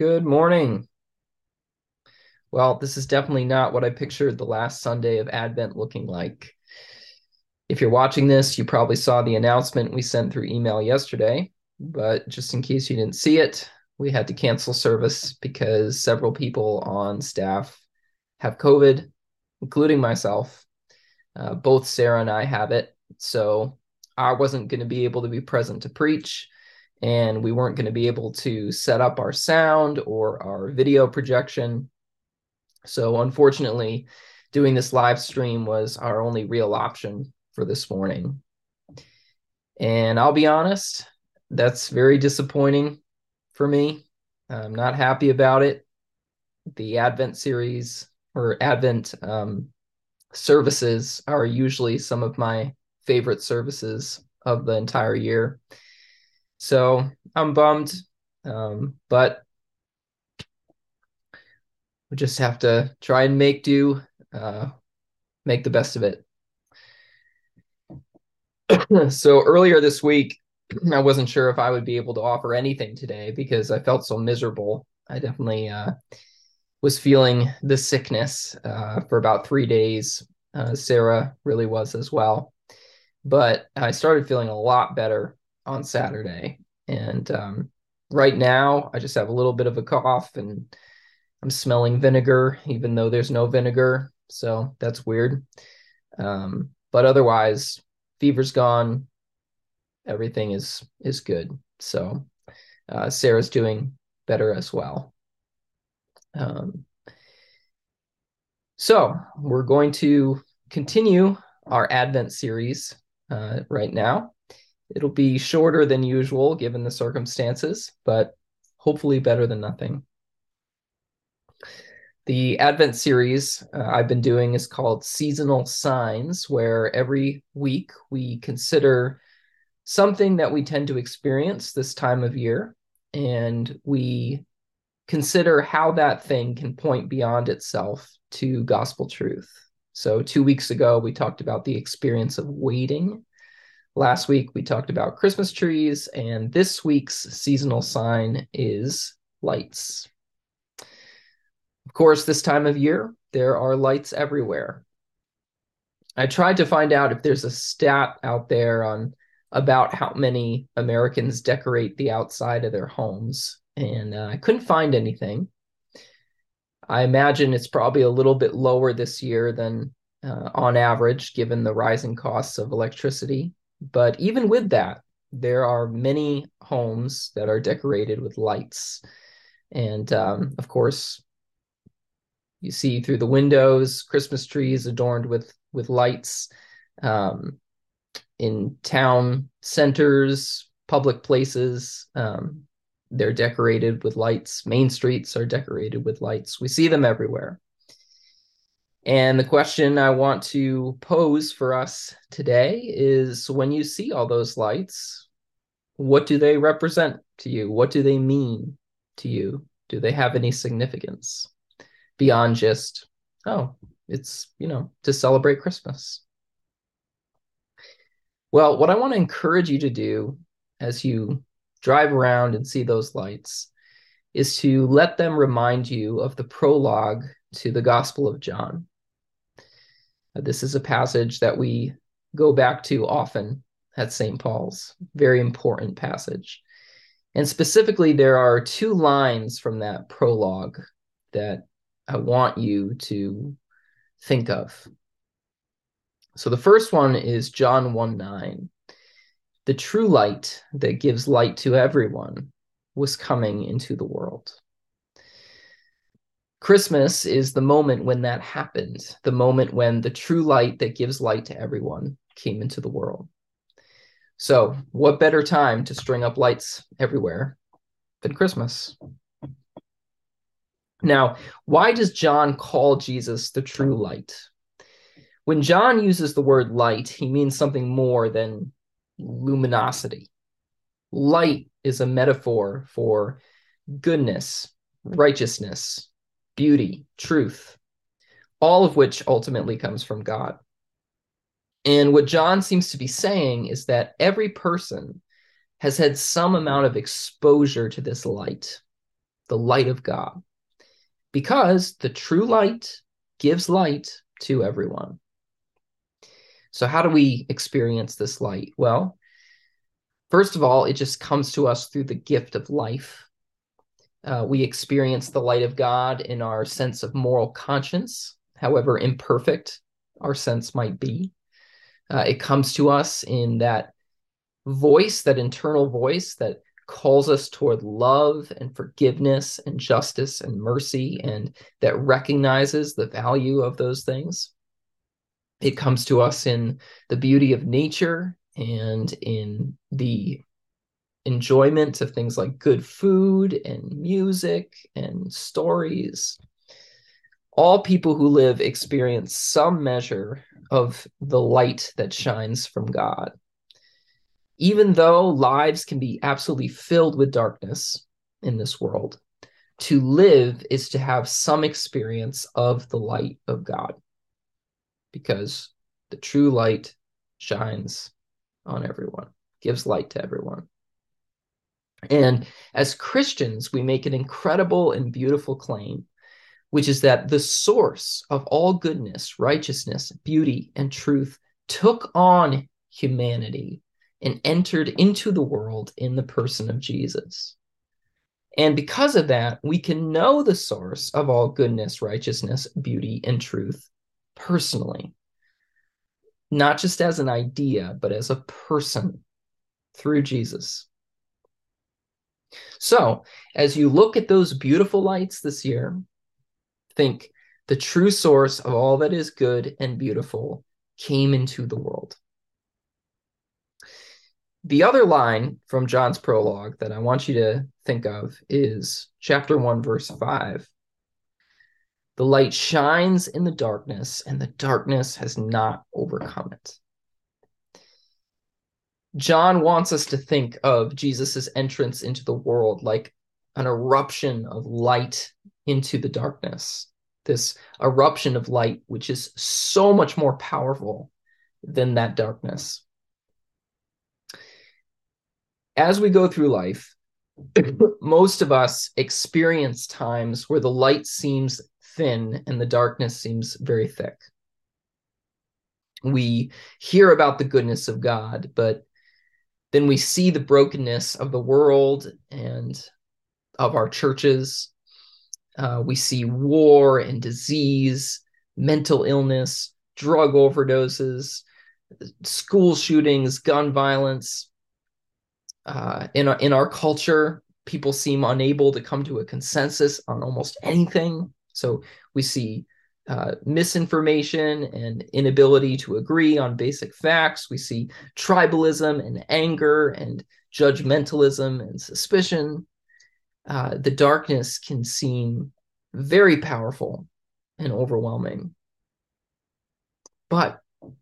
Good morning. Well, this is definitely not what I pictured the last Sunday of Advent looking like. If you're watching this, you probably saw the announcement we sent through email yesterday, but just in case you didn't see it, we had to cancel service because several people on staff have COVID, including myself. Both Sarah and I have it, so I wasn't going to be able to be present to preach. And we weren't going to be able to set up our sound or our video projection. So unfortunately, doing this live stream was our only real option for this morning. And I'll be honest, that's very disappointing for me. I'm not happy about it. The Advent series or Advent services are usually some of my favorite services of the entire year. So I'm bummed, but we just have to try and make do, make the best of it. So earlier this week, I wasn't sure if I would be able to offer anything today because I felt so miserable. I definitely was feeling the sickness for about 3 days. Sarah really was as well. But I started feeling a lot better on Saturday, and right now I just have a little bit of a cough and I'm smelling vinegar even though there's no vinegar, so that's weird, but otherwise fever's gone, everything is good. So Sarah's doing better as well. So we're going to continue our Advent series right now. It'll be shorter than usual, given the circumstances, but hopefully better than nothing. The Advent series I've been doing is called Seasonal Signs, where every week we consider something that we tend to experience this time of year, and we consider how that thing can point beyond itself to gospel truth. So 2 weeks ago, we talked about the experience of waiting. Last week, we talked about Christmas trees, and this week's seasonal sign is lights. Of course, this time of year, there are lights everywhere. I tried to find out if there's a stat out there on about how many Americans decorate the outside of their homes, and I couldn't find anything. I imagine it's probably a little bit lower this year than on average, given the rising costs of electricity. But even with that, there are many homes that are decorated with lights. And of course, you see through the windows, Christmas trees adorned with lights. In town centers, public places, they're decorated with lights. Main streets are decorated with lights. We see them everywhere. And the question I want to pose for us today is, when you see all those lights, what do they represent to you? What do they mean to you? Do they have any significance beyond just, oh, it's, you know, to celebrate Christmas? Well, what I want to encourage you to do as you drive around and see those lights is to let them remind you of the prologue to the Gospel of John. This is a passage that we go back to often at St. Paul's, very important passage. And specifically, there are two lines from that prologue that I want you to think of. So the first one is John 1:9. The true light that gives light to everyone was coming into the world. Christmas is the moment when that happened, the moment when the true light that gives light to everyone came into the world. So what better time to string up lights everywhere than Christmas? Now, why does John call Jesus the true light? When John uses the word light, he means something more than luminosity. Light is a metaphor for goodness, righteousness, beauty, truth, all of which ultimately comes from God. And what John seems to be saying is that every person has had some amount of exposure to this light, the light of God, because the true light gives light to everyone. So how do we experience this light? Well, first of all, it just comes to us through the gift of life. We experience the light of God in our sense of moral conscience, however imperfect our sense might be. It comes to us in that voice, that internal voice that calls us toward love and forgiveness and justice and mercy, and that recognizes the value of those things. It comes to us in the beauty of nature and in the enjoyment of things like good food and music and stories. All people who live experience some measure of the light that shines from God. Even though lives can be absolutely filled with darkness in this world, to live is to have some experience of the light of God, because the true light shines on everyone, gives light to everyone. And as Christians, we make an incredible and beautiful claim, which is that the source of all goodness, righteousness, beauty, and truth took on humanity and entered into the world in the person of Jesus. And because of that, we can know the source of all goodness, righteousness, beauty, and truth personally, not just as an idea, but as a person through Jesus. So as you look at those beautiful lights this year, think the true source of all that is good and beautiful came into the world. The other line from John's prologue that I want you to think of is chapter 1, verse 5. The light shines in the darkness, and the darkness has not overcome it. John wants us to think of Jesus' entrance into the world like an eruption of light into the darkness. This eruption of light, which is so much more powerful than that darkness. As we go through life, most of us experience times where the light seems thin and the darkness seems very thick. We hear about the goodness of God, but then we see the brokenness of the world and of our churches. We see war and disease, mental illness, drug overdoses, school shootings, gun violence. In our culture, people seem unable to come to a consensus on almost anything. So we see misinformation and inability to agree on basic facts. We see tribalism and anger and judgmentalism and suspicion. The darkness can seem very powerful and overwhelming. But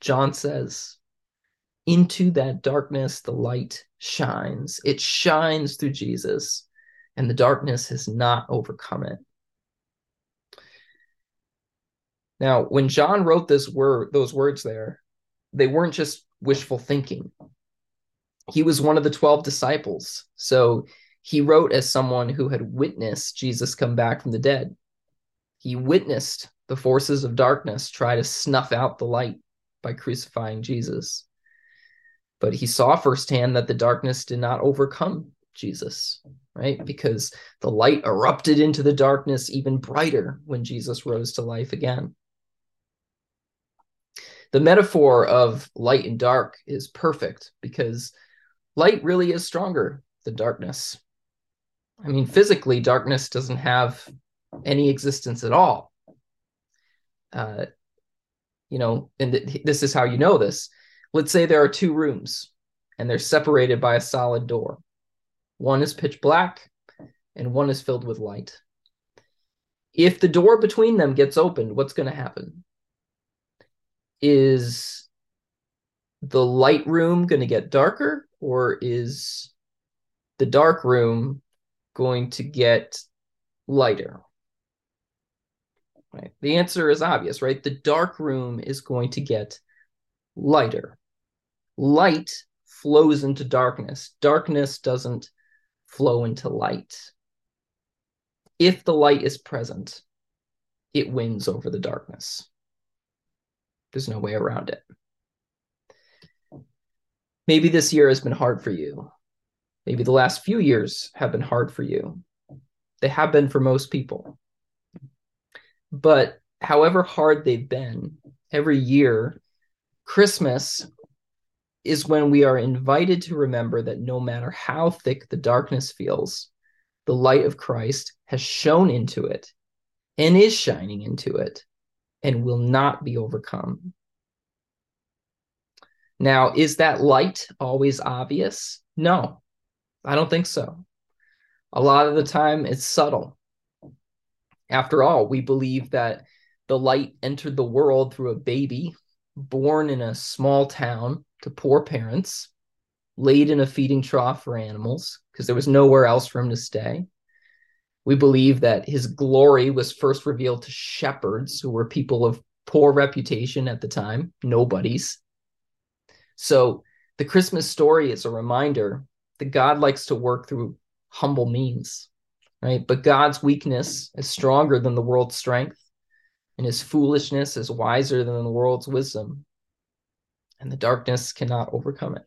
John says, into that darkness, the light shines. It shines through Jesus, and the darkness has not overcome it. Now, when John wrote those words there, they weren't just wishful thinking. He was one of the 12 disciples, so he wrote as someone who had witnessed Jesus come back from the dead. He witnessed the forces of darkness try to snuff out the light by crucifying Jesus. But he saw firsthand that the darkness did not overcome Jesus, right? Because the light erupted into the darkness even brighter when Jesus rose to life again. The metaphor of light and dark is perfect, because light really is stronger than darkness. I mean, physically, darkness doesn't have any existence at all. This is how you know this. Let's say there are two rooms, and they're separated by a solid door. One is pitch black, and one is filled with light. If the door between them gets opened, what's going to happen? Is the light room going to get darker, or is the dark room going to get lighter? Right. The answer is obvious, right? The dark room is going to get lighter. Light flows into darkness. Darkness doesn't flow into light. if the light is present, it wins over the darkness. There's no way around it. Maybe this year has been hard for you. Maybe the last few years have been hard for you. They have been for most people. But however hard they've been, every year, Christmas is when we are invited to remember that no matter how thick the darkness feels, the light of Christ has shone into it and is shining into it and will not be overcome. Now, is that light always obvious? No, I don't think so. A lot of the time, it's subtle. After all, we believe that the light entered the world through a baby born in a small town to poor parents, laid in a feeding trough for animals because there was nowhere else for him to stay. We believe that his glory was first revealed to shepherds, who were people of poor reputation at the time, nobodies. So the Christmas story is a reminder that God likes to work through humble means, right? But God's weakness is stronger than the world's strength, and his foolishness is wiser than the world's wisdom, and the darkness cannot overcome it.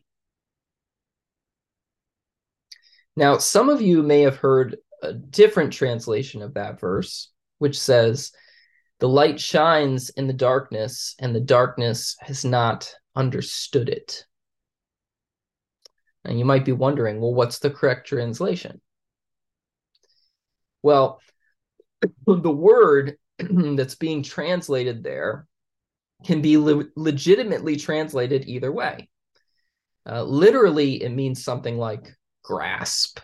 Now, some of you may have heard a different translation of that verse, which says, "The light shines in the darkness, and the darkness has not understood it." And you might be wondering, well, what's the correct translation? Well, the word that's being translated there can be legitimately translated either way. Literally, it means something like grasp.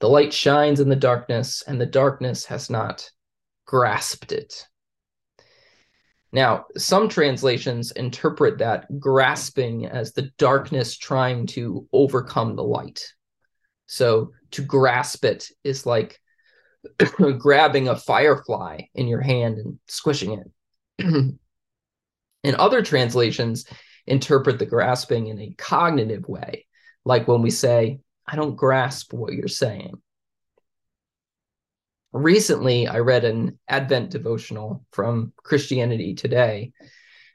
The light shines in the darkness, and the darkness has not grasped it. Now, some translations interpret that grasping as the darkness trying to overcome the light. So to grasp it is like grabbing a firefly in your hand and squishing it. And other translations interpret the grasping in a cognitive way, like when we say, "I don't grasp what you're saying." Recently, I read an Advent devotional from Christianity Today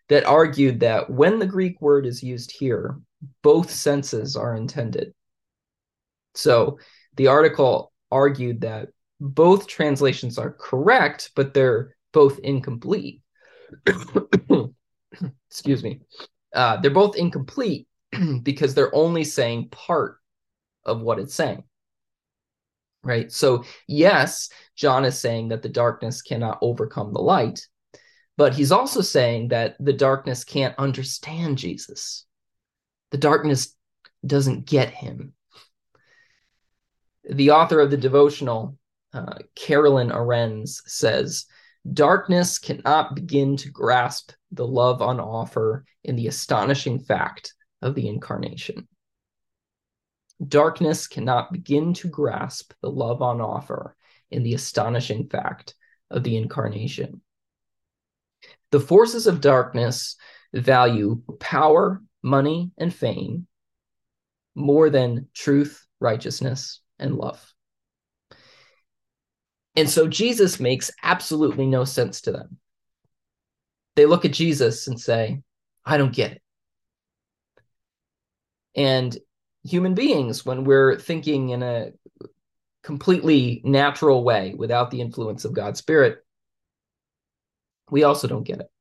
that argued that when the Greek word is used here, both senses are intended. So the article argued that both translations are correct, but they're both incomplete. Excuse me. They're both incomplete because they're only saying part of what it's saying, right? So yes, John is saying that the darkness cannot overcome the light, but he's also saying that the darkness can't understand Jesus. The darkness doesn't get him. The author of the devotional, Carolyn Arends, says, "Darkness cannot begin to grasp the love on offer in the astonishing fact of the incarnation." Darkness cannot begin to grasp the love on offer in the astonishing fact of the incarnation. The forces of darkness value power, money, and fame more than truth, righteousness, and love. And so Jesus makes absolutely no sense to them. They look at Jesus and say, "I don't get it." And human beings, when we're thinking in a completely natural way without the influence of God's Spirit, we also don't get it.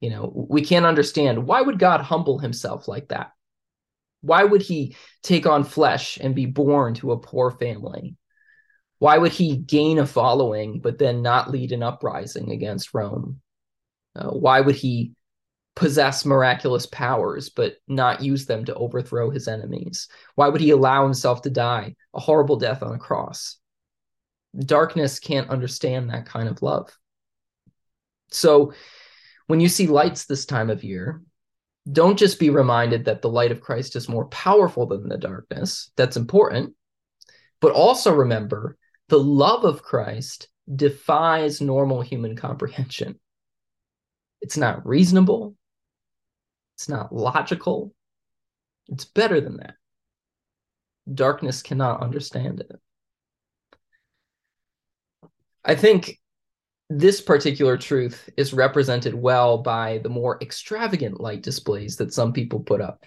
You know, we can't understand, why would God humble himself like that? Why would he take on flesh and be born to a poor family? Why would he gain a following but then not lead an uprising against Rome? Why would he possess miraculous powers but not use them to overthrow his enemies? Why would he allow himself to die a horrible death on a cross? Darkness can't understand that kind of love. So when you see lights this time of year, don't just be reminded that the light of Christ is more powerful than the darkness. That's important. But also remember, the love of Christ defies normal human comprehension. It's not reasonable. It's not logical. It's better than that. Darkness cannot understand it. I think this particular truth is represented well by the more extravagant light displays that some people put up.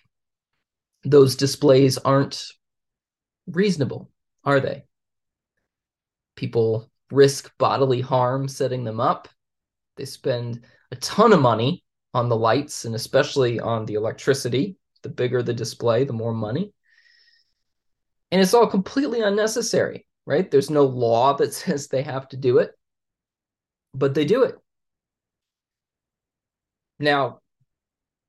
Those displays aren't reasonable, are they? People risk bodily harm setting them up. They spend a ton of money on the lights and especially on the electricity. The bigger the display, the more money. And it's all completely unnecessary, right? There's no law that says they have to do it, but they do it. Now,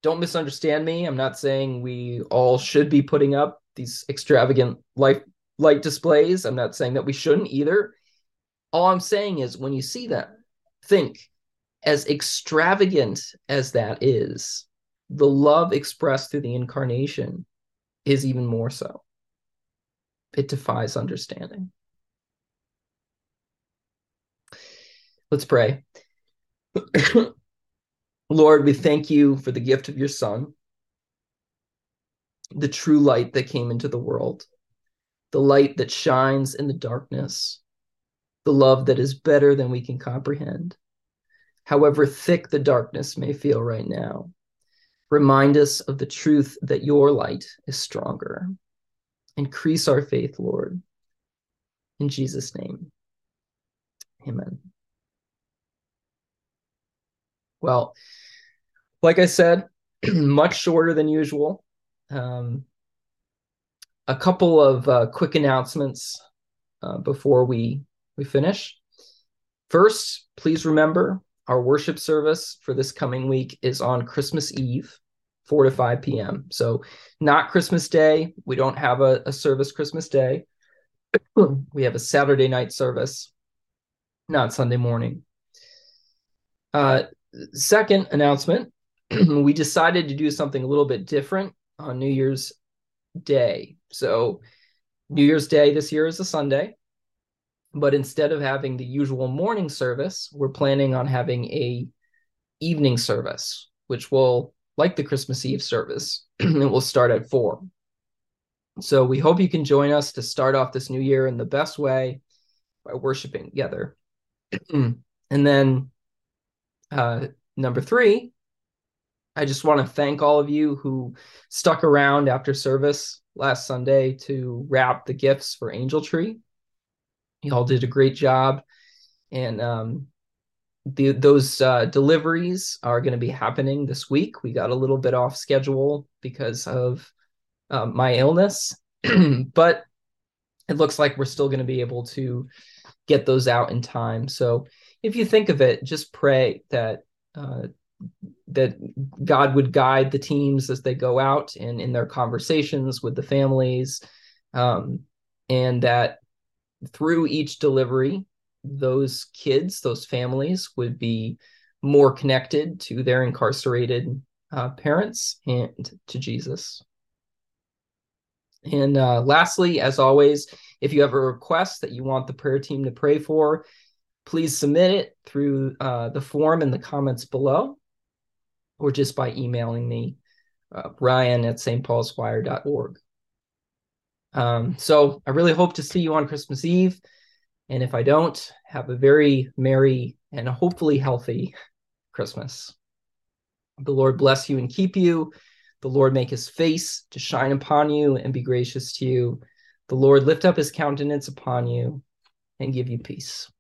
don't misunderstand me. I'm not saying we all should be putting up these extravagant light displays. I'm not saying that we shouldn't either. All I'm saying is when you see them, think, as extravagant as that is, the love expressed through the incarnation is even more so. It defies understanding. Let's pray. Lord, we thank you for the gift of your Son, the true light that came into the world, the light that shines in the darkness, the love that is better than we can comprehend. However thick the darkness may feel right now, remind us of the truth that your light is stronger. Increase our faith, Lord. In Jesus' name, amen. Well, like I said, much shorter than usual. A couple of quick announcements before we finish. First, please remember our worship service for this coming week is on Christmas Eve, 4 to 5 p.m. So not Christmas Day. We don't have a service Christmas Day. We have a Saturday night service, not Sunday morning. Second announcement, we decided to do something a little bit different on New Year's Day. So New Year's Day this year is a Sunday, but instead of having the usual morning service, we're planning on having a evening service, which will, like the Christmas Eve service, it will start at 4. So we hope you can join us to start off this new year in the best way by worshiping together. And then number 3, I just want to thank all of you who stuck around after service last Sunday to wrap the gifts for Angel Tree. You all did a great job, and those deliveries are going to be happening this week. We got a little bit off schedule because of my illness, but it looks like we're still going to be able to get those out in time. So if you think of it, just pray that God would guide the teams as they go out and in their conversations with the families, and that through each delivery, those kids, those families would be more connected to their incarcerated parents and to Jesus. And lastly, as always, if you have a request that you want the prayer team to pray for, please submit it through the form in the comments below, or just by emailing me, Ryan@stpaulswire.org. So I really hope to see you on Christmas Eve. And if I don't, have a very merry and hopefully healthy Christmas. The Lord bless you and keep you. The Lord make his face to shine upon you and be gracious to you. The Lord lift up his countenance upon you and give you peace.